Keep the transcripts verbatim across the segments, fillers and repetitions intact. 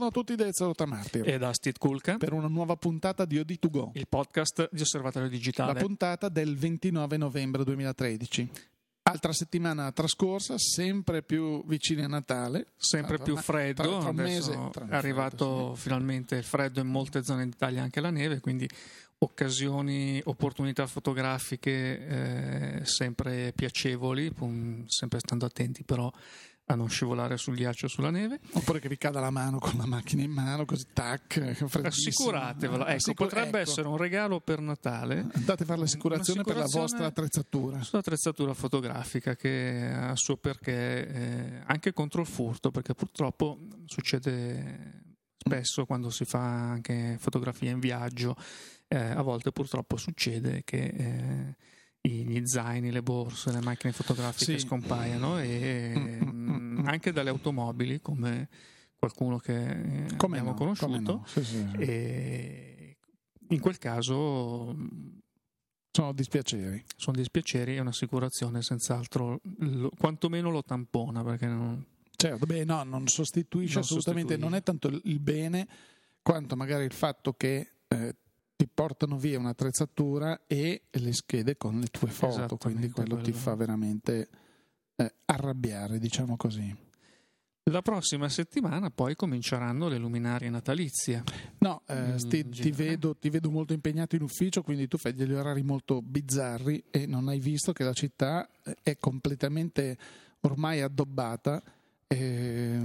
Buongiorno a tutti da Ezio Rotamarti e da Steve Culca per una nuova puntata di Odi to Go, il podcast di Osservatorio Digitale. La puntata del ventinove novembre duemilatredici. Altra settimana trascorsa, sempre più vicina a Natale, sempre tra, più freddo, tra, tra un mese, tra è arrivato freddo, sì. Finalmente il freddo in molte zone d'Italia, anche la neve, quindi occasioni, opportunità fotografiche eh, sempre piacevoli, sempre stando attenti però a non scivolare sul ghiaccio o sulla neve, oppure che vi cada la mano con la macchina in mano, così tac, assicuratevela, ecco, Assicur- potrebbe ecco. essere un regalo per Natale. Andate a fare l'assicurazione per la vostra attrezzatura, sull'attrezzatura fotografica, che ha il suo perché eh, anche contro il furto, perché purtroppo succede spesso quando si fa anche fotografia in viaggio, eh, a volte purtroppo succede che eh, gli zaini, le borse, le macchine fotografiche sì. scompaiano e mm-hmm. anche dalle automobili, come qualcuno che come abbiamo no, conosciuto come no. sì, sì. E in quel caso sono dispiaceri sono dispiaceri e un'assicurazione senz'altro lo, quantomeno lo tampona, perché non, certo, beh, no, non sostituisce non assolutamente sostituisce. Non è tanto il bene quanto magari il fatto che eh, ti portano via un'attrezzatura e le schede con le tue foto, quindi quello, quello ti fa veramente eh, arrabbiare, diciamo così. La prossima settimana poi cominceranno le luminarie natalizie. No, eh, ti, ti, vedo, ti vedo molto impegnato in ufficio, quindi tu fai degli orari molto bizzarri e non hai visto che la città è completamente ormai addobbata. E,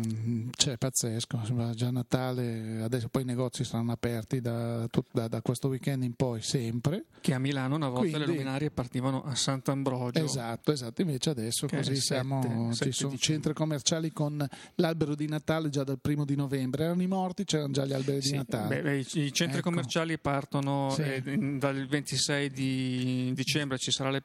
cioè, pazzesco, sembra già Natale adesso, poi i negozi saranno aperti da, da, da questo weekend in poi, sempre che a Milano una volta quindi, le luminarie partivano a Sant'Ambrogio, esatto esatto invece adesso che così sette, siamo sette ci sono centri commerciali con l'albero di Natale già dal primo di novembre, erano i morti, c'erano già gli alberi sì, di Natale. Beh, i centri ecco. commerciali partono sì. eh, dal ventisei di dicembre ci saranno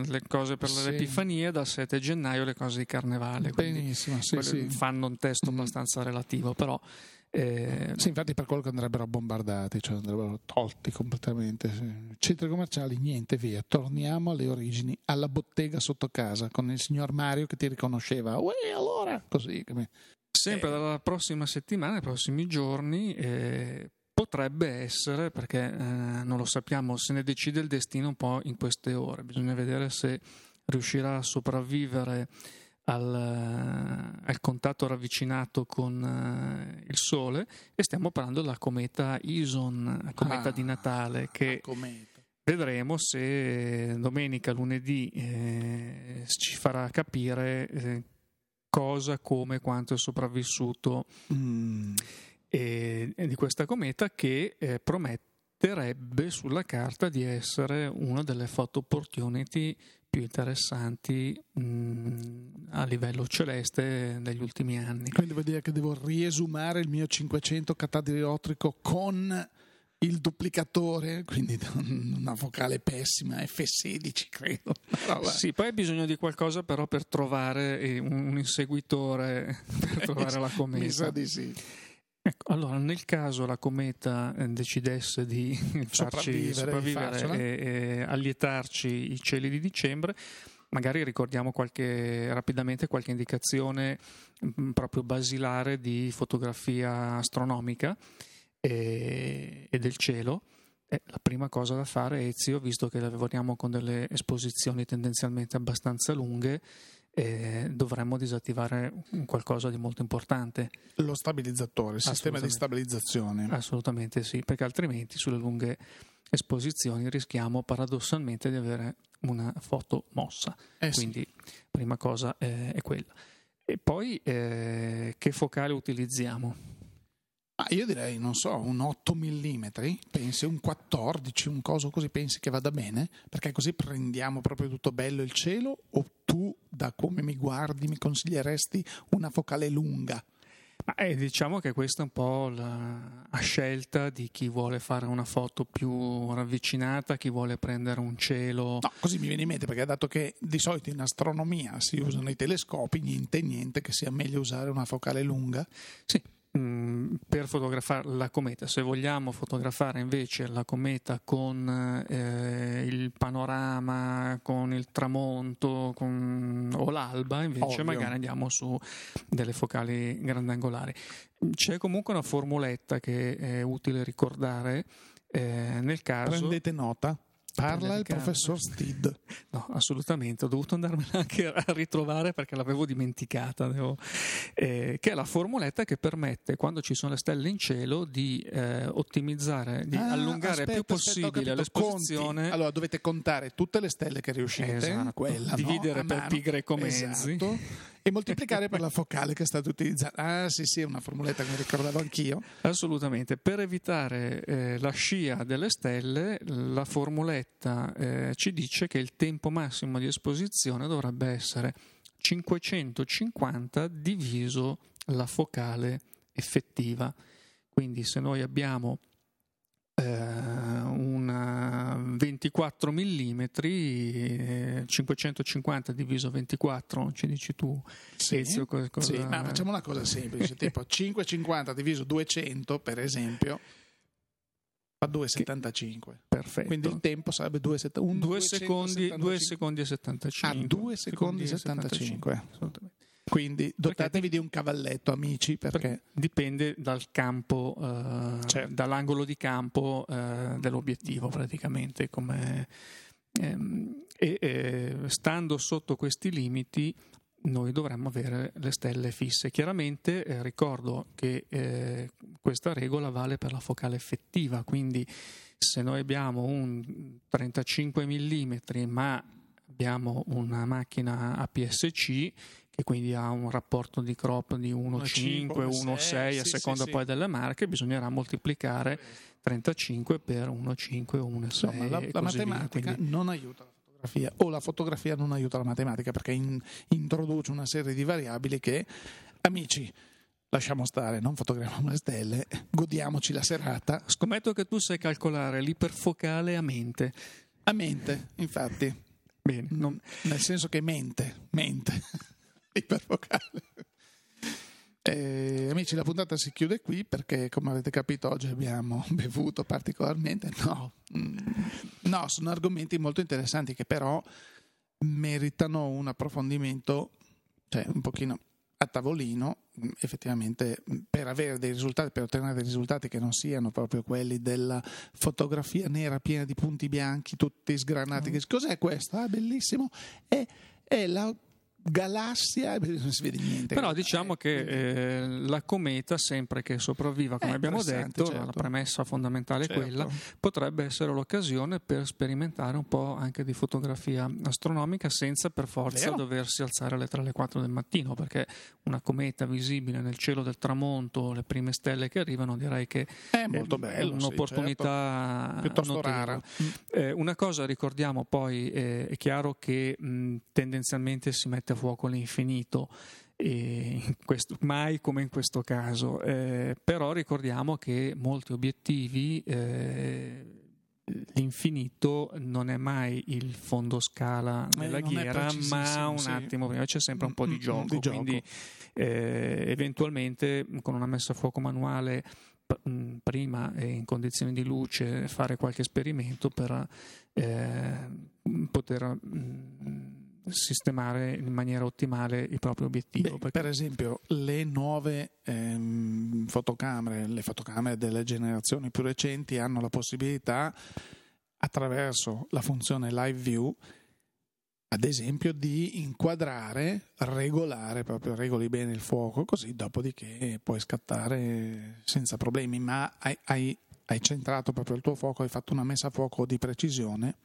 le, le cose per sì. l'Epifania, dal sette gennaio le cose di Carnevale, benissimo sì. Sì. Fanno un testo abbastanza relativo, però eh... sì, infatti per quello che andrebbero bombardati, cioè andrebbero tolti completamente sì. Centri commerciali, niente, via, torniamo alle origini, alla bottega sotto casa con il signor Mario che ti riconosceva, uè, allora così sempre eh. dalla prossima settimana, i prossimi giorni eh, potrebbe essere, perché eh, non lo sappiamo, se ne decide il destino un po' in queste ore, bisogna vedere se riuscirà a sopravvivere Al, al contatto ravvicinato con uh, il Sole, e stiamo parlando della cometa ISON, la cometa ah, di Natale, che vedremo se domenica, lunedì eh, ci farà capire eh, cosa, come, quanto è sopravvissuto mm. eh, di questa cometa, che eh, prometterebbe sulla carta di essere una delle photo opportunity più interessanti mh, a livello celeste negli ultimi anni. Quindi vuol dire che devo riesumare il mio cinquecento catadioptrico con il duplicatore, quindi una focale pessima, effe sedici credo. Sì, poi hai bisogno di qualcosa però per trovare un inseguitore, per trovare la cometa. Mi sa di sì. Ecco, allora, nel caso la cometa decidesse di farci sopravvivere, sopravvivere e, e allietarci i cieli di dicembre, magari ricordiamo qualche, rapidamente qualche indicazione mh, proprio basilare di fotografia astronomica e, e del cielo. Eh, la prima cosa da fare, Ezio, visto che lavoriamo con delle esposizioni tendenzialmente abbastanza lunghe, Eh, dovremmo disattivare qualcosa di molto importante, lo stabilizzatore, il sistema di stabilizzazione, assolutamente sì, perché altrimenti sulle lunghe esposizioni rischiamo paradossalmente di avere una foto mossa, eh quindi sì. prima cosa eh, è quella, e poi eh, che focale utilizziamo? Ma io direi, non so, un otto millimetri, pensi un quattordici, un coso così, pensi che vada bene? Perché così prendiamo proprio tutto bello il cielo, o tu, da come mi guardi, mi consiglieresti una focale lunga? Ma eh, diciamo che questa è un po' la scelta di chi vuole fare una foto più ravvicinata, chi vuole prendere un cielo. No, così mi viene in mente, perché dato che di solito in astronomia si usano i telescopi, niente niente che sia meglio usare una focale lunga. Sì. mh, per fotografare la cometa. Se vogliamo fotografare invece la cometa con eh, il panorama, con il tramonto con, o l'alba, invece Ovvio. magari andiamo su delle focali grandangolari. C'è comunque una formuletta che è utile ricordare eh, nel caso... Prendete nota. Parla il professor Steed. No, assolutamente, ho dovuto andarmela anche a ritrovare perché l'avevo dimenticata, devo... eh, che è la formuletta che permette, quando ci sono le stelle in cielo, di eh, ottimizzare, di ah, allungare aspetta, più possibile l'esposizione. Conti. Allora dovete contare tutte le stelle che riuscite, esatto. quella, dividere no? per pi greco mezzi. Esatto. E moltiplicare per la focale che state utilizzando. Ah sì sì, è una formuletta che mi ricordavo anch'io. Assolutamente, per evitare eh, la scia delle stelle la formuletta eh, ci dice che il tempo massimo di esposizione dovrebbe essere cinquecentocinquanta diviso la focale effettiva. Quindi se noi abbiamo una ventiquattro millimetri, cinquecentocinquanta diviso ventiquattro, ci dici tu sì, Ezio, cosa... sì. Ma facciamo una cosa semplice tipo cinquecentocinquanta diviso duecento per esempio fa due virgola settantacinque, perfetto, quindi il tempo sarebbe due secondi e settantacinque. due secondi e settantacinque, assolutamente. Quindi dotatevi di un cavalletto, amici, perché, perché dipende dal campo, eh, cioè, dall'angolo di campo eh, dell'obiettivo praticamente. Come, ehm, e eh, stando sotto questi limiti noi dovremmo avere le stelle fisse. Chiaramente eh, ricordo che eh, questa regola vale per la focale effettiva, quindi se noi abbiamo un trentacinque millimetri ma abbiamo una macchina A P S C che quindi ha un rapporto di crop di uno virgola cinque, uno virgola sei a seconda sì, poi sì. delle marche, bisognerà moltiplicare trentacinque per uno virgola cinque, uno virgola sei. Insomma, la, la matematica via, non aiuta la fotografia, o la fotografia non aiuta la matematica, perché in, introduce una serie di variabili che, amici, lasciamo stare, non fotografiamo le stelle, godiamoci la serata. Scommetto che tu sai calcolare l'iperfocale a mente. A mente, infatti. Bene, non... nel senso che mente, mente. Iperfocale. Eh, amici, la puntata si chiude qui perché, come avete capito, oggi abbiamo bevuto particolarmente. No, no, sono argomenti molto interessanti che però meritano un approfondimento, cioè un pochino a tavolino, effettivamente, per avere dei risultati, per ottenere dei risultati che non siano proprio quelli della fotografia nera piena di punti bianchi tutti sgranati. Mm. Cos'è questo? Ah, bellissimo. È, è la galassia, non si vede niente. Però diciamo che eh, la cometa, sempre che sopravviva, come abbiamo detto, certo. la premessa fondamentale è certo. quella, potrebbe essere l'occasione per sperimentare un po' anche di fotografia astronomica senza per forza Vero. doversi alzare alle tre alle quattro del mattino, perché una cometa visibile nel cielo del tramonto, le prime stelle che arrivano, direi che è molto è, bello, è un'opportunità sì, certo. piuttosto notevole. Rara. Eh, una cosa ricordiamo poi, eh, è chiaro che mh, tendenzialmente si mette a fuoco l'infinito, e in questo, mai come in questo caso, eh, però ricordiamo che molti obiettivi eh, l'infinito non è mai il fondoscala della eh, ghiera, ma un sì. attimo prima c'è sempre un po' di gioco, di gioco. Quindi eh, eventualmente con una messa a fuoco manuale prima e in condizioni di luce fare qualche esperimento per eh, poter mh, sistemare in maniera ottimale il proprio obiettivo. Beh, per esempio le nuove ehm, fotocamere, le fotocamere delle generazioni più recenti hanno la possibilità, attraverso la funzione Live View ad esempio, di inquadrare, regolare, proprio regoli bene il fuoco, così dopodiché puoi scattare senza problemi. Ma hai, hai, hai centrato proprio il tuo fuoco, hai fatto una messa a fuoco di precisione.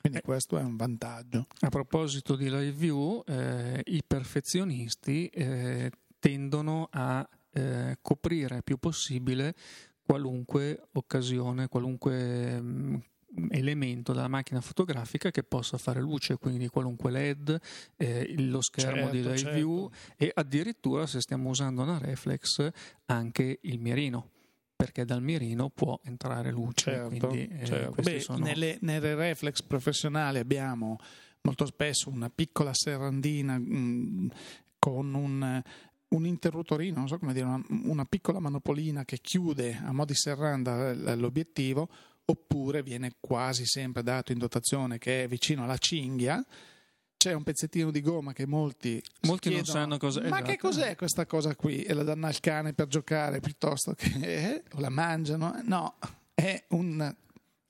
Quindi questo è un vantaggio. A proposito di Live View, eh, i perfezionisti eh, tendono a eh, coprire più possibile qualunque occasione, qualunque mh, elemento della macchina fotografica che possa fare luce, quindi qualunque L E D, eh, lo schermo certo, di Live certo. View, e addirittura, se stiamo usando una reflex, anche il mirino, perché dal mirino può entrare luce. Certo, quindi, certo. Eh, Beh, sono... nelle, nelle reflex professionali abbiamo molto spesso una piccola serrandina mh, con un, un interrutorino, non so come dire, una, una piccola manopolina che chiude a mo' di serranda l'obiettivo, oppure viene quasi sempre dato in dotazione che è vicino alla cinghia. C'è un pezzettino di gomma che molti, molti chiedono, non sanno cos'è. Ma che cos'è questa cosa qui? E la danno al cane per giocare piuttosto che eh, la mangiano? No, è un...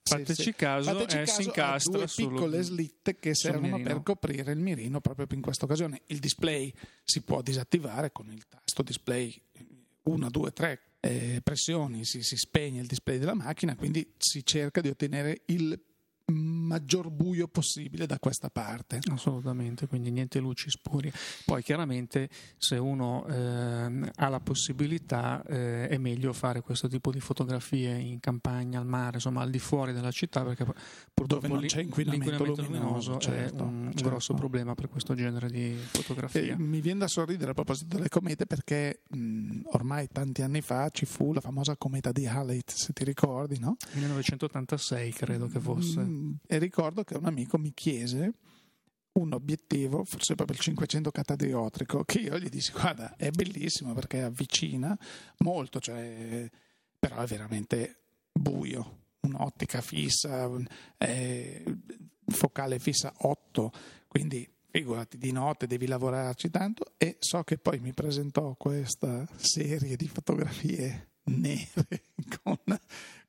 Fateci sì, caso, fateci eh, caso si incastra due piccole slitte che servono per coprire il mirino proprio in questa occasione. Il display si può disattivare con il tasto display uno, due, tre eh, pressioni, si, si spegne il display della macchina, quindi si cerca di ottenere il maggior buio possibile da questa parte. Assolutamente, quindi niente luci spurie. Poi chiaramente se uno eh, ha la possibilità eh, è meglio fare questo tipo di fotografie in campagna, al mare, insomma al di fuori della città, perché purtroppo non c'è inquinamento, l'inquinamento luminoso, luminoso certo, è un certo. grosso problema per questo genere di fotografia. Eh, mi viene da sorridere a proposito delle comete perché mh, ormai tanti anni fa ci fu la famosa cometa di Halley, se ti ricordi, no? millenovecentottantasei credo che fosse. Mm. E ricordo che un amico mi chiese un obiettivo, forse proprio il cinquecento catadiotrico, che io gli dissi: guarda, è bellissimo perché avvicina molto, cioè, però è veramente buio, un'ottica fissa, eh, focale fissa otto, quindi figurati, di notte devi lavorarci tanto. E so che poi mi presentò questa serie di fotografie nere con...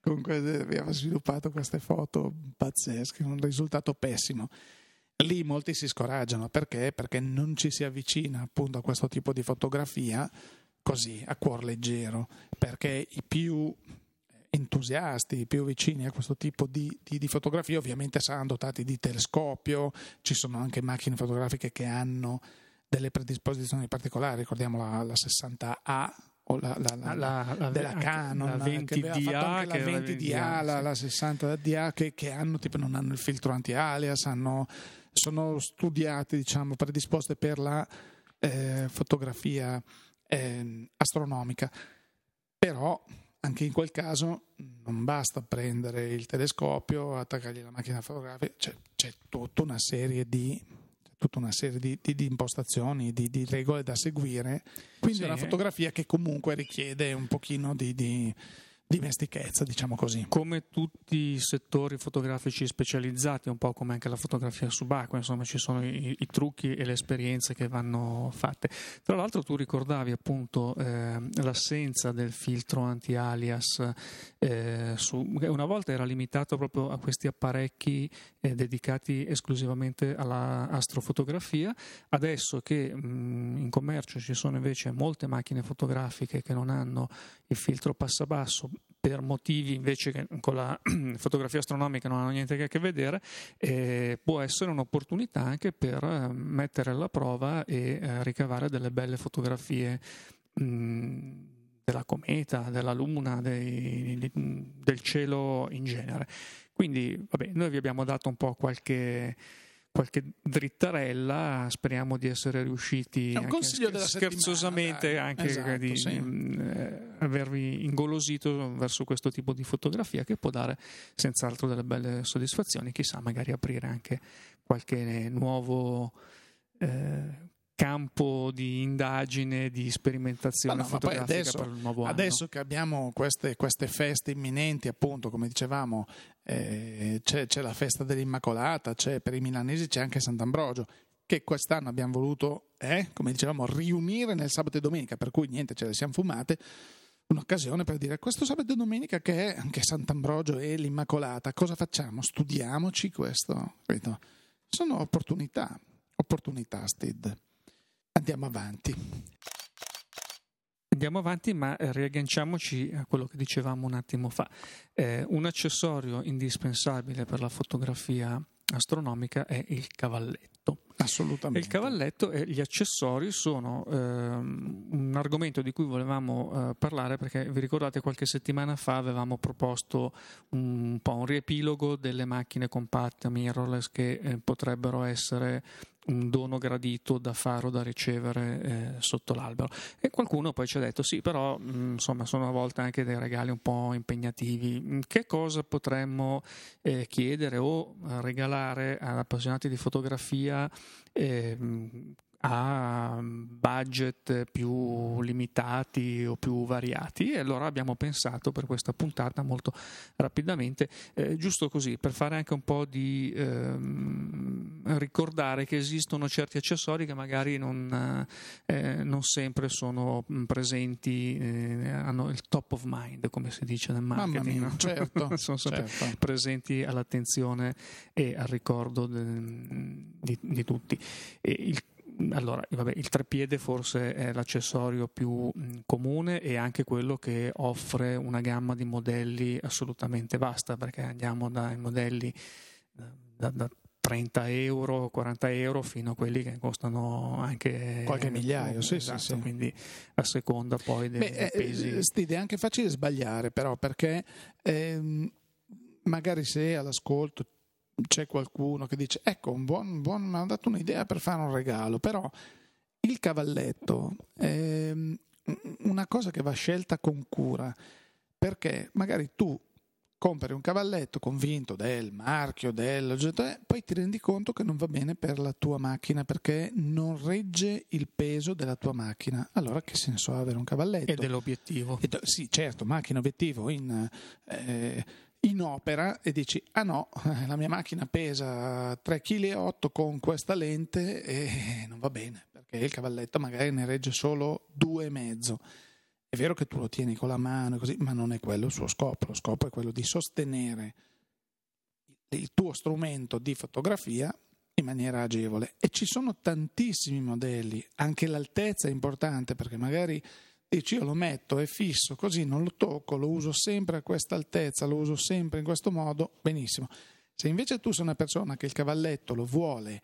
Comunque abbiamo sviluppato queste foto pazzesche, un risultato pessimo. Lì molti si scoraggiano, perché? Perché non ci si avvicina appunto a questo tipo di fotografia così, a cuor leggero, perché i più entusiasti, i più vicini a questo tipo di, di, di fotografia ovviamente saranno dotati di telescopio, ci sono anche macchine fotografiche che hanno delle predisposizioni particolari, ricordiamo la, la sessanta A, o la, la, la, la, la della Canon, la venti D A, che la venti D A, la, la sessanta D A che, che hanno tipo non hanno il filtro anti-alias, hanno, sono studiate, diciamo, predisposte per la eh, fotografia eh, astronomica. Però anche in quel caso non basta prendere il telescopio, attaccargli la macchina fotografica, c'è, c'è tutta una serie di tutta una serie di, di, di impostazioni, di, di regole da seguire, quindi sì, è una fotografia che comunque richiede un pochino di, di dimestichezza, diciamo così. Come tutti i settori fotografici specializzati, un po' come anche la fotografia subacquea, insomma ci sono i, i trucchi e le esperienze che vanno fatte. Tra l'altro tu ricordavi appunto eh, l'assenza del filtro anti-alias, eh, su, una volta era limitato proprio a questi apparecchi eh, dedicati esclusivamente alla astrofotografia, adesso che mh, in commercio ci sono invece molte macchine fotografiche che non hanno il filtro passabasso, per motivi invece che con la fotografia astronomica non hanno niente a che vedere, eh, può essere un'opportunità anche per mettere alla prova e eh, ricavare delle belle fotografie mh, della cometa, della luna, dei, di, del cielo in genere. Quindi vabbè, noi vi abbiamo dato un po' qualche... qualche drittarella, speriamo di essere riusciti anche scherzosamente anche esatto, di sì. eh, avervi ingolosito verso questo tipo di fotografia che può dare senz'altro delle belle soddisfazioni, chissà magari aprire anche qualche nuovo eh, campo di indagine, di sperimentazione no, no, fotografica adesso, per il nuovo anno. Adesso che abbiamo queste, queste feste imminenti, appunto, come dicevamo, eh, c'è, c'è la festa dell'Immacolata, c'è per i milanesi c'è anche Sant'Ambrogio, che quest'anno abbiamo voluto, eh, come dicevamo, riunire nel sabato e domenica, per cui niente, ce le siamo fumate, un'occasione per dire questo sabato e domenica che è anche Sant'Ambrogio e l'Immacolata, cosa facciamo? Studiamoci questo. Sono opportunità, opportunità, Steve. Andiamo avanti. Andiamo avanti, ma riagganciamoci a quello che dicevamo un attimo fa. Eh, un accessorio indispensabile per la fotografia astronomica è il cavalletto. Assolutamente. Il cavalletto e gli accessori sono eh, un argomento di cui volevamo eh, parlare, perché vi ricordate qualche settimana fa avevamo proposto un po' un riepilogo delle macchine compatte mirrorless che eh, potrebbero essere un dono gradito da fare o da ricevere eh, sotto l'albero, e qualcuno poi ci ha detto sì, però mh, insomma sono a volte anche dei regali un po' impegnativi, che cosa potremmo eh, chiedere o regalare ad appassionati di fotografia eh, a budget più limitati o più variati, e allora abbiamo pensato per questa puntata molto rapidamente, eh, giusto così per fare anche un po' di ehm, ricordare che esistono certi accessori che magari non, eh, non sempre sono presenti, eh, hanno il top of mind, come si dice nel marketing, mia, no? Certo, sono sempre certo. presenti all'attenzione e al ricordo de, di, di tutti. E il Allora, vabbè, il treppiede forse è l'accessorio più mh, comune e anche quello che offre una gamma di modelli assolutamente vasta, perché andiamo dai modelli da, da trenta euro, quaranta euro fino a quelli che costano anche qualche migliaio, eh, sì, esatto, sì, sì. Quindi a seconda poi dei, Beh, dei pesi. Eh, Steve, è anche facile sbagliare, però, perché ehm, magari se all'ascolto c'è qualcuno che dice ecco un buon, un buon mi ha dato un'idea per fare un regalo, però il cavalletto è una cosa che va scelta con cura, perché magari tu compri un cavalletto convinto del marchio, dell'oggetto, poi ti rendi conto che non va bene per la tua macchina perché non regge il peso della tua macchina. Allora che senso ha avere un cavalletto? E dell'obiettivo. E, sì, certo, macchina obiettivo in... Eh, in opera, e dici ah no, la mia macchina pesa tre virgola otto chili con questa lente e non va bene perché il cavalletto magari ne regge solo due virgola cinque. È vero che tu lo tieni con la mano così, ma non è quello il suo scopo. Lo scopo è quello di sostenere il tuo strumento di fotografia in maniera agevole, e ci sono tantissimi modelli. Anche l'altezza è importante, perché magari dici io lo metto, è fisso, così non lo tocco, lo uso sempre a questa altezza, lo uso sempre in questo modo, benissimo. Se invece tu sei una persona che il cavalletto lo vuole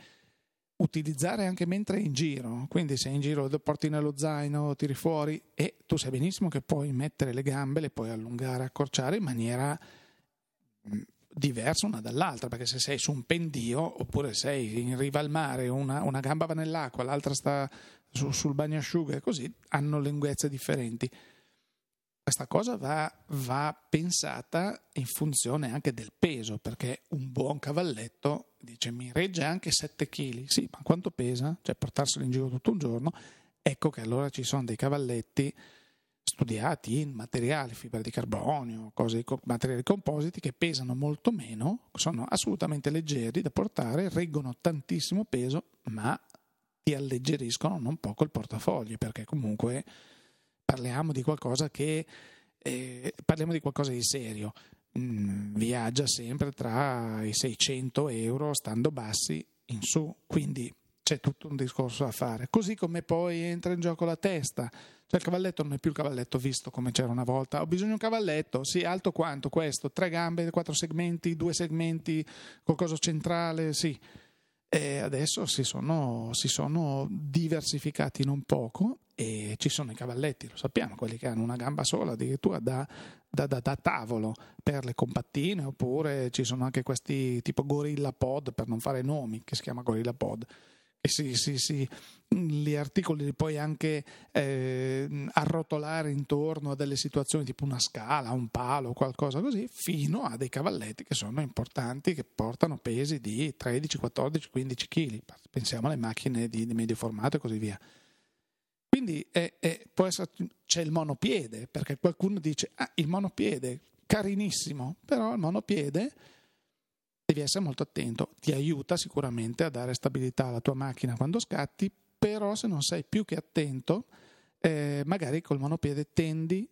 utilizzare anche mentre è in giro, quindi sei in giro, lo porti nello zaino, lo tiri fuori, e tu sai benissimo che puoi mettere le gambe, le puoi allungare, accorciare in maniera diversa una dall'altra, perché se sei su un pendio oppure sei in riva al mare, una, una gamba va nell'acqua, l'altra sta sul bagnasciuga e così, hanno lunghezze differenti. Questa cosa va, va pensata in funzione anche del peso, perché un buon cavalletto dice mi regge anche sette chili, sì, ma quanto pesa? Cioè portarselo in giro tutto un giorno. Ecco che allora ci sono dei cavalletti studiati in materiali, fibra di carbonio, cose, materiali compositi che pesano molto meno, sono assolutamente leggeri da portare, reggono tantissimo peso, ma ti alleggeriscono non poco il portafogli, perché comunque parliamo di qualcosa che eh, parliamo di qualcosa di serio. Mm, viaggia sempre tra i seicento euro stando bassi in su, quindi c'è tutto un discorso da fare. Così come poi entra in gioco la testa, cioè il cavalletto non è più il cavalletto visto come c'era una volta. Ho bisogno di un cavalletto, sì, alto quanto questo, tre gambe, quattro segmenti, due segmenti, qualcosa centrale, sì. E adesso si sono, si sono diversificati non poco, e ci sono i cavalletti, lo sappiamo, quelli che hanno una gamba sola addirittura da, da, da, da tavolo per le compattine, oppure ci sono anche questi tipo Gorilla Pod, per non fare nomi, che si chiama Gorilla Pod, e si, si, si, gli articoli li puoi anche eh, arrotolare intorno a delle situazioni tipo una scala, un palo, qualcosa così, fino a dei cavalletti che sono importanti, che portano pesi di tredici, quattordici, quindici chili. Pensiamo alle macchine di, di medio formato e così via. Quindi è, è, può essere, c'è il monopiede, perché qualcuno dice ah, il monopiede, carinissimo, però il monopiede devi essere molto attento, ti aiuta sicuramente a dare stabilità alla tua macchina quando scatti, però se non sei più che attento, eh, magari col monopiede tendi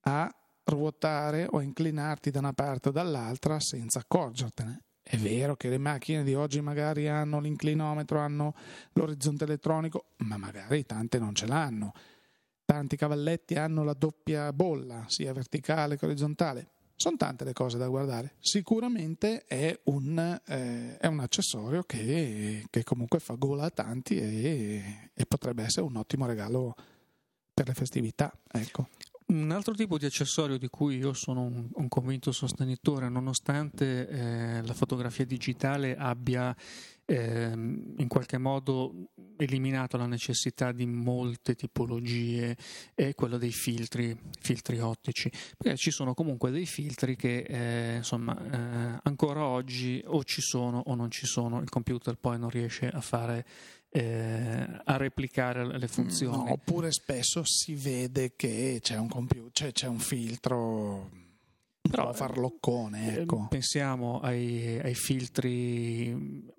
a ruotare o a inclinarti da una parte o dall'altra senza accorgertene. È vero che le macchine di oggi magari hanno l'inclinometro, hanno l'orizzonte elettronico, ma magari tante non ce l'hanno. Tanti cavalletti hanno la doppia bolla, sia verticale che orizzontale. Sono tante le cose da guardare. Sicuramente è un, eh, è un accessorio che, che comunque fa gola a tanti e, e potrebbe essere un ottimo regalo per le festività. Ecco. Un altro tipo di accessorio di cui io sono un, un convinto sostenitore, nonostante eh, la fotografia digitale abbia in qualche modo eliminato la necessità di molte tipologie, è quello dei filtri filtri ottici, perché ci sono comunque dei filtri che eh, insomma eh, ancora oggi o ci sono o non ci sono. Il computer poi non riesce a fare eh, a replicare le funzioni. No, oppure spesso si vede che c'è un computer, c'è un filtro però, un po' farloccone. Ecco. Pensiamo ai, ai filtri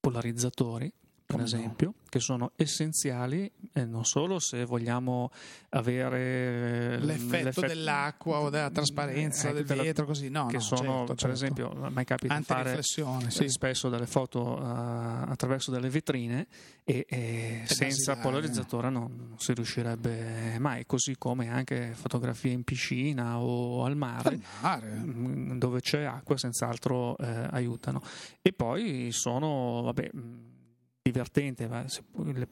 polarizzatori, per esempio, che sono essenziali eh, non solo se vogliamo avere l'effetto, l'effetto dell'acqua o della trasparenza eh, del vetro, così no, che no, sono certo, per certo. esempio mai capita di fare sì. spesso delle foto uh, attraverso delle vetrine e, e senza polarizzatore non, non si riuscirebbe mai, così come anche fotografie in piscina o al mare, mare. Mh, dove c'è acqua senz'altro eh, aiutano. E poi sono vabbè divertente, ma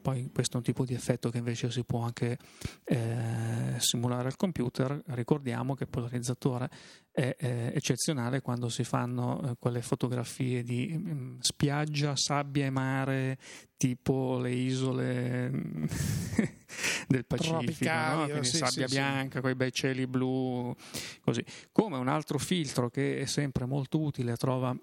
poi questo è un tipo di effetto che invece si può anche eh, simulare al computer. Ricordiamo che il polarizzatore è eh, eccezionale quando si fanno eh, quelle fotografie di mh, spiaggia, sabbia e mare, tipo le isole del Pacifico, no? Quindi sì, sabbia sì, bianca, sì. Con i bei cieli blu, così. Come un altro filtro che è sempre molto utile, trova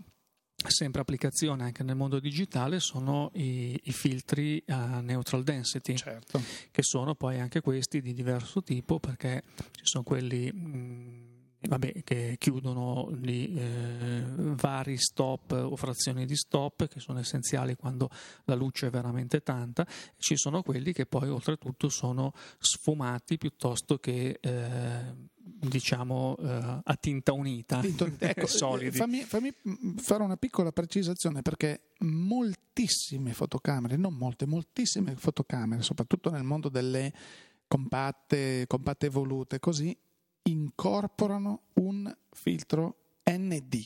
sempre applicazione anche nel mondo digitale, sono i, i filtri a neutral density, certo. Che sono poi anche questi di diverso tipo, perché ci sono quelli mh, vabbè, che chiudono gli, eh, vari stop o frazioni di stop, che sono essenziali quando la luce è veramente tanta. Ci sono quelli che poi oltretutto sono sfumati piuttosto che eh, diciamo uh, a tinta unita, ecco, solidi. Fammi, fammi fare una piccola precisazione, perché moltissime fotocamere, non molte, moltissime fotocamere, soprattutto nel mondo delle compatte, compatte evolute, così, incorporano un filtro N D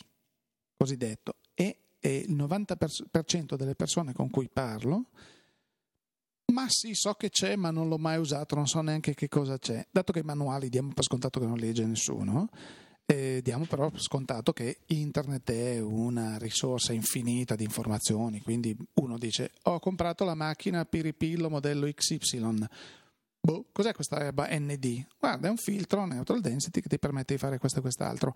cosiddetto, e, e il novanta per cento delle persone con cui parlo: ma sì, so che c'è, ma non l'ho mai usato, non so neanche che cosa c'è. Dato che i manuali diamo per scontato che non legge nessuno, eh, diamo però per scontato che internet è una risorsa infinita di informazioni, quindi uno dice ho comprato la macchina Piripillo modello X Y, boh, cos'è questa roba N D? Guarda, è un filtro neutral density che ti permette di fare questo e quest'altro.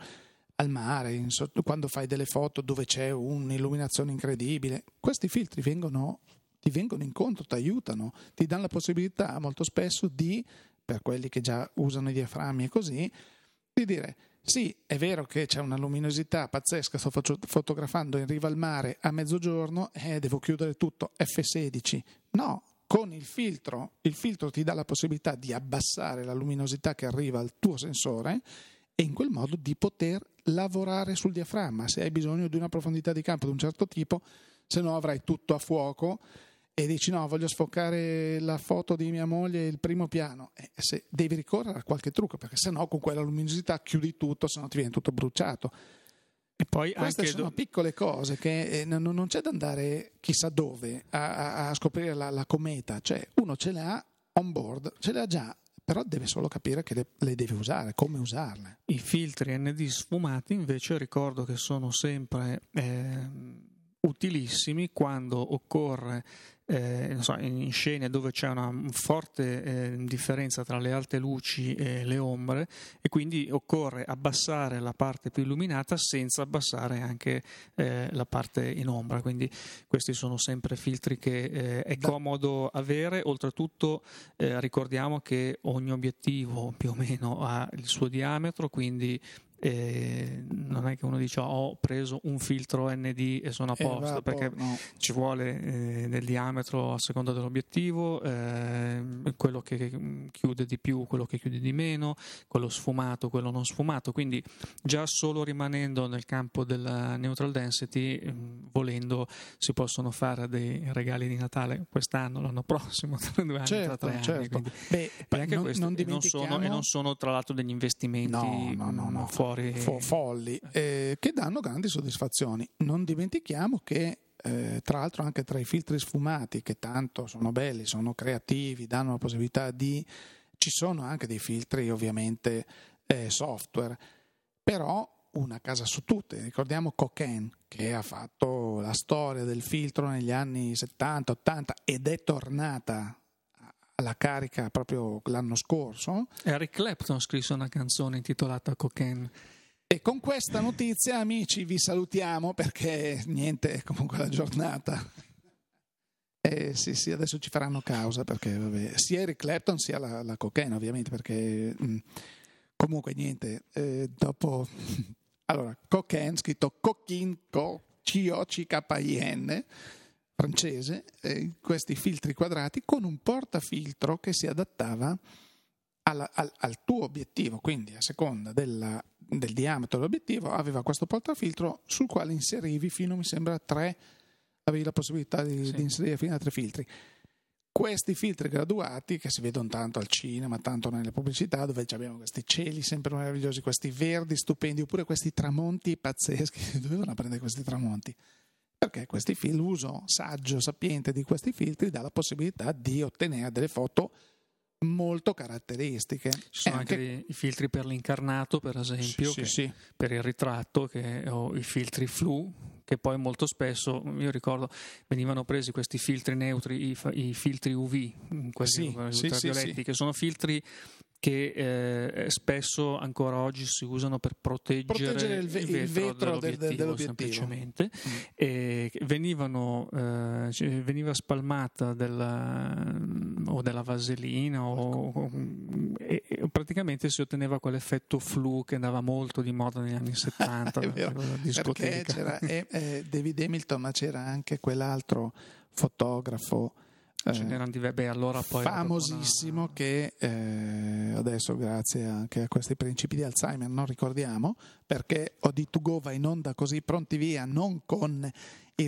Al mare, in so- quando fai delle foto dove c'è un'illuminazione incredibile, questi filtri vengono... ti vengono incontro, ti aiutano, ti danno la possibilità molto spesso di, per quelli che già usano i diaframmi e così, di dire sì, è vero che c'è una luminosità pazzesca, sto fotografando in riva al mare a mezzogiorno e eh, devo chiudere tutto, effe sedici. No, con il filtro, il filtro ti dà la possibilità di abbassare la luminosità che arriva al tuo sensore e in quel modo di poter lavorare sul diaframma. Se hai bisogno di una profondità di campo di un certo tipo, se no avrai tutto a fuoco. E dici no, voglio sfocare la foto di mia moglie il primo piano, eh, se devi ricorrere a qualche trucco, perché sennò con quella luminosità chiudi tutto, sennò ti viene tutto bruciato. E poi queste anche sono do... piccole cose che eh, non, non c'è da andare chissà dove a, a, a scoprire la, la cometa, cioè uno ce l'ha on board, ce l'ha già, però deve solo capire che le, le deve usare, come usarle. I filtri N D sfumati invece ricordo che sono sempre eh, utilissimi quando occorre Eh, non so, in scene dove c'è una forte eh, differenza tra le alte luci e le ombre, e quindi occorre abbassare la parte più illuminata senza abbassare anche eh, la parte in ombra. Quindi questi sono sempre filtri che eh, è comodo avere. Oltretutto eh, ricordiamo che ogni obiettivo più o meno ha il suo diametro, quindi Eh, non è che uno dice oh, ho preso un filtro N D e sono a posto, eh, perché no. Ci vuole eh, del diametro a seconda dell'obiettivo, eh, quello che chiude di più, quello che chiude di meno, quello sfumato, quello non sfumato, quindi già solo rimanendo nel campo della neutral density eh, volendo si possono fare dei regali di Natale quest'anno, l'anno prossimo, tra due anni, certo, tra tre anni, certo. Quindi, beh, e anche non, questo, non dimentichiamo... e non sono, e non sono tra l'altro degli investimenti no, no, no, no. Fo- folli eh, che danno grandi soddisfazioni. Non dimentichiamo che eh, tra l'altro anche tra i filtri sfumati, che tanto sono belli, sono creativi, danno la possibilità di, ci sono anche dei filtri ovviamente eh, software, però una casa su tutte, ricordiamo Cocaine, che ha fatto la storia del filtro negli anni settanta ottanta ed è tornata alla carica proprio l'anno scorso. Eric Clapton scrisse una canzone intitolata Cocaine. E con questa notizia, amici, vi salutiamo, perché niente, comunque la giornata Eh, sì, sì, adesso ci faranno causa perché vabbè, sia Eric Clapton sia la, la Cocaine, ovviamente, perché mh, comunque niente, eh, dopo allora Cocaine, scritto Cocaine, C O C K I N, francese, eh, questi filtri quadrati con un portafiltro che si adattava alla, al, al tuo obiettivo, quindi a seconda della, del diametro dell'obiettivo aveva questo portafiltro sul quale inserivi fino, mi sembra, tre, avevi la possibilità di, sì. di inserire fino a tre filtri. Questi filtri graduati che si vedono tanto al cinema, tanto nelle pubblicità, dove abbiamo questi cieli sempre meravigliosi, questi verdi stupendi, oppure questi tramonti pazzeschi. Dovevano prendere questi tramonti? Perché questi film, l'uso saggio, sapiente di questi filtri dà la possibilità di ottenere delle foto molto caratteristiche. Ci sono anche, anche i filtri per l'incarnato, per esempio, sì, che sì, per il ritratto, che ho i filtri flu, che poi molto spesso, io ricordo, venivano presi questi filtri neutri, i, i filtri U V, questi sì, ultravioletti, sì, sì, che sono filtri che eh, spesso ancora oggi si usano per proteggere, proteggere il, ve- il vetro, il vetro dell'obiettivo, del, dell'obiettivo. semplicemente mm. e venivano, eh, veniva spalmata della, o della vaselina o, o, e, e praticamente si otteneva quell'effetto flu che andava molto di moda negli anni settanta perché c'era eh, eh, David Hamilton, ma c'era anche quell'altro fotografo, ce n'erano di, beh, allora poi famosissimo, una... che eh, adesso, grazie anche a questi principi di Alzheimer, non ricordiamo, perché Odi due Go va in onda così, pronti via, non con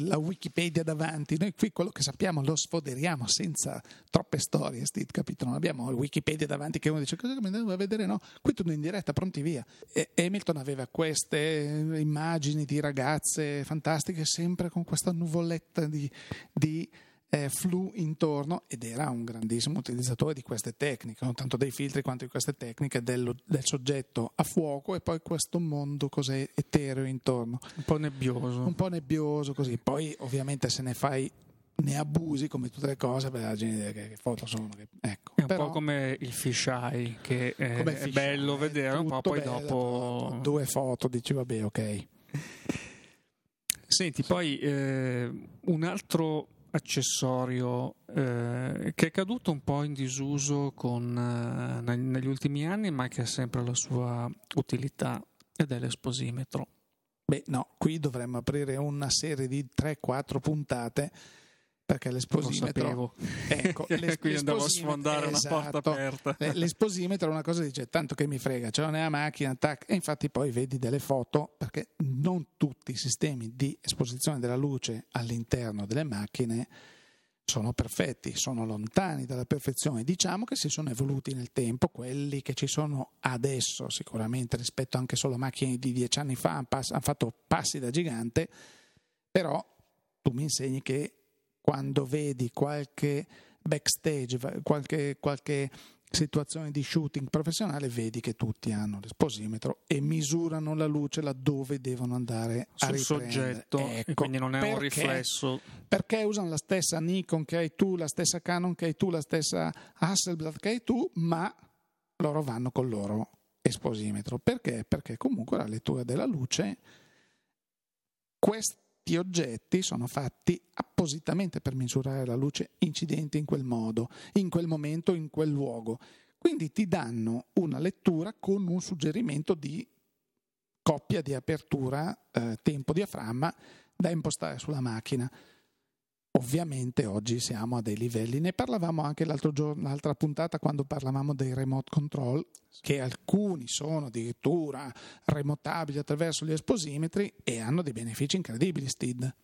la Wikipedia davanti. Noi qui quello che sappiamo lo sfoderiamo senza troppe storie, Steve, capito? Non abbiamo il Wikipedia davanti che uno dice cosa mi devo vedere, no, qui tutto in diretta, pronti via. E Hamilton aveva queste immagini di ragazze fantastiche, sempre con questa nuvoletta di... di Eh, flu intorno, ed era un grandissimo utilizzatore di queste tecniche, non tanto dei filtri quanto di queste tecniche del, del soggetto a fuoco e poi questo mondo così etereo intorno, un po' nebbioso, un po' nebbioso così. Poi ovviamente se ne fai, ne abusi come tutte le cose, per la gente che, che foto sono, che, ecco, è un però, po' come il fisheye, che è, è fish bello eye, vedere un po', poi bello, dopo due foto dici vabbè, ok. Senti, poi eh, un altro accessorio eh, che è caduto un po' in disuso con, eh, negli ultimi anni, ma che ha sempre la sua utilità, ed è l'esposimetro. Beh, no, qui dovremmo aprire una serie di tre quattro puntate, perché l'esposimetro, lo sapevo, ecco, l'es- qui andavo a sfondare, esatto, una porta aperta. L'esposimetro è una cosa che dice tanto che mi frega, ce l'ho nella macchina, tac, e infatti poi vedi delle foto, perché non tutti i sistemi di esposizione della luce all'interno delle macchine sono perfetti, sono lontani dalla perfezione. Diciamo che si sono evoluti nel tempo, quelli che ci sono adesso sicuramente rispetto anche solo a macchine di dieci anni fa hanno fatto passi da gigante, però tu mi insegni che quando vedi qualche backstage, qualche, qualche situazione di shooting professionale, vedi che tutti hanno l'esposimetro e misurano la luce laddove devono andare sul a riprendere. Soggetto, ecco, quindi non è perché, un riflesso. Perché usano la stessa Nikon che hai tu, la stessa Canon che hai tu, la stessa Hasselblad che hai tu, ma loro vanno con il loro esposimetro. Perché? Perché comunque la lettura della luce, questa oggetti sono fatti appositamente per misurare la luce incidente in quel modo, in quel momento, in quel luogo. Quindi ti danno una lettura con un suggerimento di coppia di apertura, eh, tempo diaframma da impostare sulla macchina. Ovviamente oggi siamo a dei livelli, ne parlavamo anche l'altro giorno, l'altra puntata, quando parlavamo dei remote control, che alcuni sono addirittura remotabili attraverso gli esposimetri e hanno dei benefici incredibili, Steve.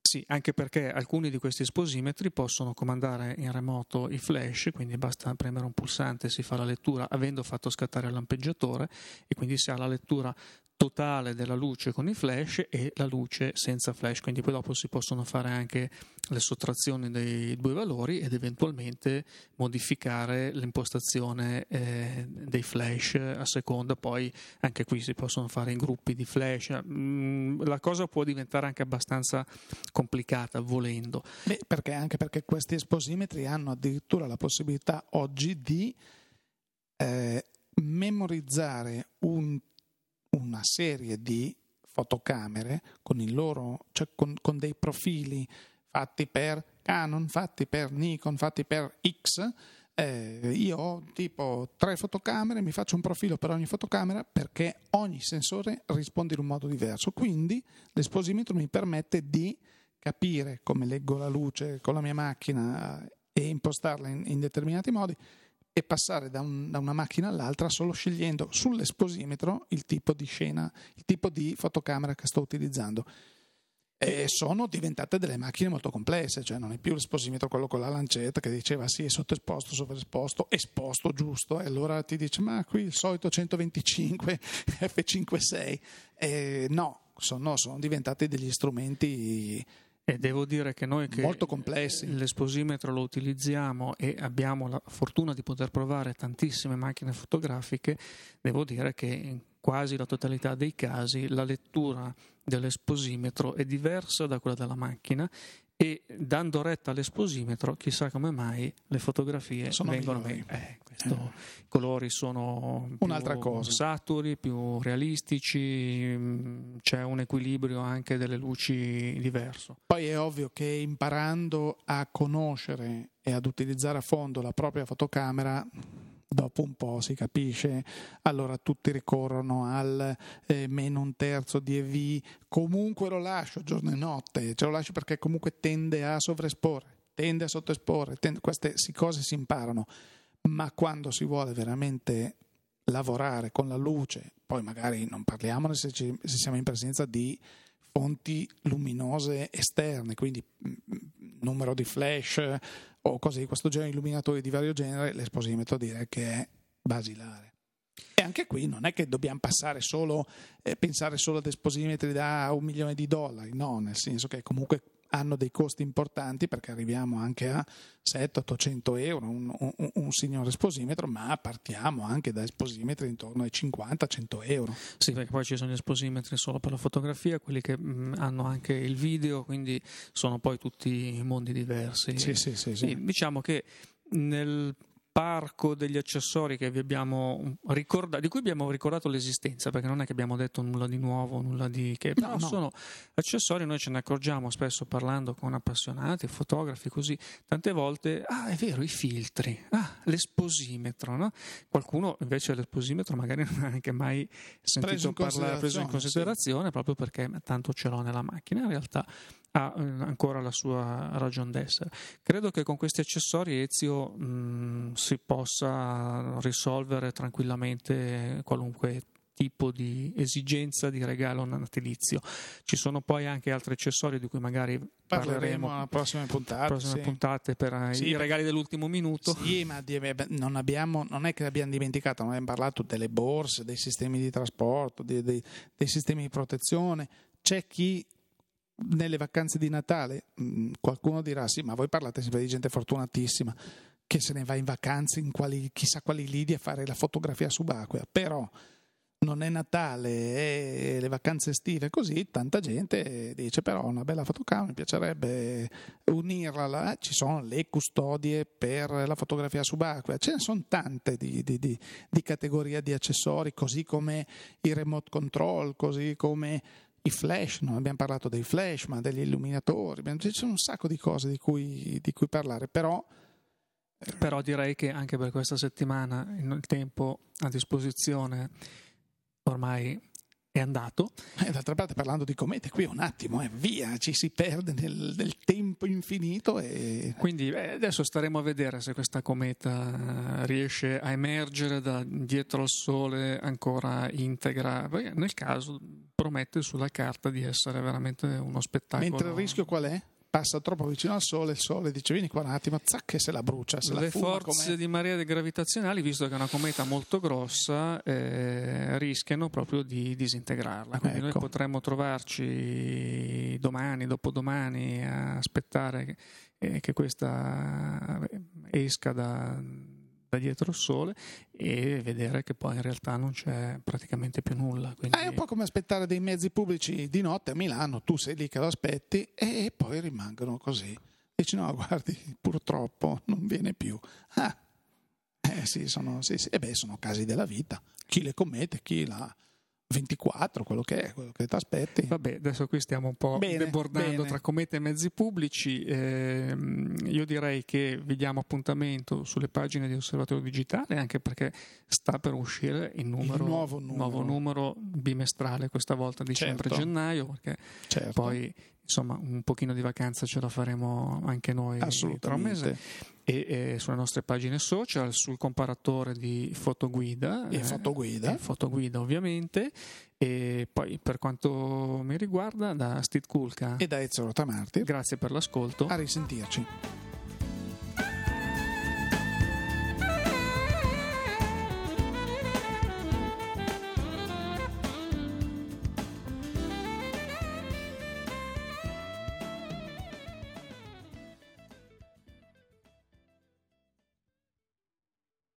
Sì, anche perché alcuni di questi esposimetri possono comandare in remoto i flash, quindi basta premere un pulsante e si fa la lettura, avendo fatto scattare il lampeggiatore, e quindi si ha la lettura totale della luce con i flash e la luce senza flash. Quindi poi dopo si possono fare anche le sottrazioni dei due valori ed eventualmente modificare l'impostazione eh, dei flash a seconda. Poi anche qui si possono fare in gruppi di flash, la cosa può diventare anche abbastanza complicata volendo. Beh, perché anche perché questi esposimetri hanno addirittura la possibilità oggi di eh, memorizzare un una serie di fotocamere con il loro, cioè con, con dei profili fatti per Canon, fatti per Nikon, fatti per X. Eh, io ho tipo tre fotocamere, mi faccio un profilo per ogni fotocamera perché ogni sensore risponde in un modo diverso, quindi l'esposimetro mi permette di capire come leggo la luce con la mia macchina e impostarla in, in determinati modi e passare da, un, da una macchina all'altra solo scegliendo sull'esposimetro il tipo di scena, il tipo di fotocamera che sto utilizzando. E sono diventate delle macchine molto complesse, cioè non è più l'esposimetro quello con la lancetta che diceva sì è sottoesposto, sovraesposto, esposto giusto, e allora ti dice ma qui il solito centoventicinque effe cinque sei, e no, sono, sono diventati degli strumenti. E devo dire che noi che molto complessi. L'esposimetro lo utilizziamo e abbiamo la fortuna di poter provare tantissime macchine fotografiche, devo dire che in quasi la totalità dei casi la lettura dell'esposimetro è diversa da quella della macchina e dando retta all'esposimetro chissà come mai le fotografie sono vengono meglio. Eh, questo, eh. I colori sono un'altra più cosa. Saturi, più realistici, c'è un equilibrio anche delle luci diverso. Poi è ovvio che imparando a conoscere e ad utilizzare a fondo la propria fotocamera dopo un po' si capisce, allora tutti ricorrono al eh, meno un terzo di E V, comunque lo lascio giorno e notte, ce lo lascio perché comunque tende a sovraesporre, tende a sottoesporre, tende, queste cose si imparano, ma quando si vuole veramente lavorare con la luce, poi magari non parliamone se, ci, se siamo in presenza di fonti luminose esterne, quindi numero di flash o cose di questo genere, illuminatori di vario genere, l'esposimetro direi che è basilare. E anche qui non è che dobbiamo passare solo eh, pensare solo ad esposimetri da un milione di dollari, no, nel senso che comunque hanno dei costi importanti perché arriviamo anche a settecento-ottocento euro un, un, un signor esposimetro, ma partiamo anche da esposimetri intorno ai cinquanta-cento euro. Sì, perché poi ci sono gli esposimetri solo per la fotografia, quelli che mh, hanno anche il video, quindi sono poi tutti mondi diversi. Sì, sì, sì, sì. E diciamo che nel parco degli accessori che vi abbiamo ricordato, di cui abbiamo ricordato l'esistenza, perché non è che abbiamo detto nulla di nuovo, nulla di che, però no, no. Sono accessori, noi ce ne accorgiamo spesso parlando con appassionati, fotografi, così tante volte, ah è vero, i filtri, ah l'esposimetro, no? Qualcuno invece l'esposimetro magari non ha neanche mai sentito parlare, preso in considerazione, sì. Proprio perché tanto ce l'ho nella macchina, in realtà ha ancora la sua ragion d'essere. Credo che con questi accessori Ezio mh, si possa risolvere tranquillamente qualunque tipo di esigenza di regalo natalizio. Ci sono poi anche altri accessori di cui magari parleremo alla prossima puntata, prossime sì. puntate per sì, i regali dell'ultimo minuto. Sì, ma non abbiamo, non è che abbiamo dimenticato, non abbiamo parlato delle borse, dei sistemi di trasporto, dei, dei, dei sistemi di protezione. C'è chi nelle vacanze di Natale, qualcuno dirà sì, ma voi parlate sempre di gente fortunatissima che se ne va in vacanze in quali, chissà quali lidi a fare la fotografia subacquea, però non è Natale e le vacanze estive così, tanta gente dice però una bella fotocamera mi piacerebbe unirla, ci sono le custodie per la fotografia subacquea, ce ne sono tante di, di, di, di categoria di accessori, così come il remote control, così come i flash, non abbiamo parlato dei flash ma degli illuminatori, ci sono un sacco di cose di cui, di cui parlare, però però direi che anche per questa settimana il tempo a disposizione ormai è andato. E d'altra parte parlando di comete qui un attimo e eh, via, ci si perde nel, nel tempo infinito e... quindi eh, adesso staremo a vedere se questa cometa riesce a emergere da dietro al sole ancora integra, perché nel caso promette sulla carta di essere veramente uno spettacolo. Mentre il rischio qual è? Passa troppo vicino al sole, il sole dice vieni qua un attimo, zac, e se la brucia, se le la fuma, forze com'è? Di marea gravitazionali, visto che è una cometa molto grossa, eh, rischiano proprio di disintegrarla, quindi ecco. Noi potremmo trovarci domani, dopodomani a aspettare che, eh, che questa esca da, da dietro il sole e vedere che poi in realtà non c'è praticamente più nulla, quindi... ah, è un po' come aspettare dei mezzi pubblici di notte a Milano, tu sei lì che lo aspetti e poi rimangono così, dici no guardi purtroppo non viene più. ah eh sì sono sì, sì. E beh sono casi della vita, chi le commette, chi la ventiquattro, quello che è, quello che ti aspetti. Vabbè, adesso qui stiamo un po' bene, debordando bene. Tra comete e mezzi pubblici. Eh, io direi che vi diamo appuntamento sulle pagine di Osservatorio Digitale, anche perché sta per uscire il numero, il nuovo, numero. nuovo numero bimestrale, questa volta dicembre-gennaio, certo. perché certo. poi insomma un pochino di vacanza ce la faremo anche noi tra un mese. E, e sulle nostre pagine social, sul comparatore di fotoguida e fotoguida, eh, fotoguida ovviamente. E poi, per quanto mi riguarda, da Steve Culca e da Ezio Rotamarti, grazie per l'ascolto, a risentirci.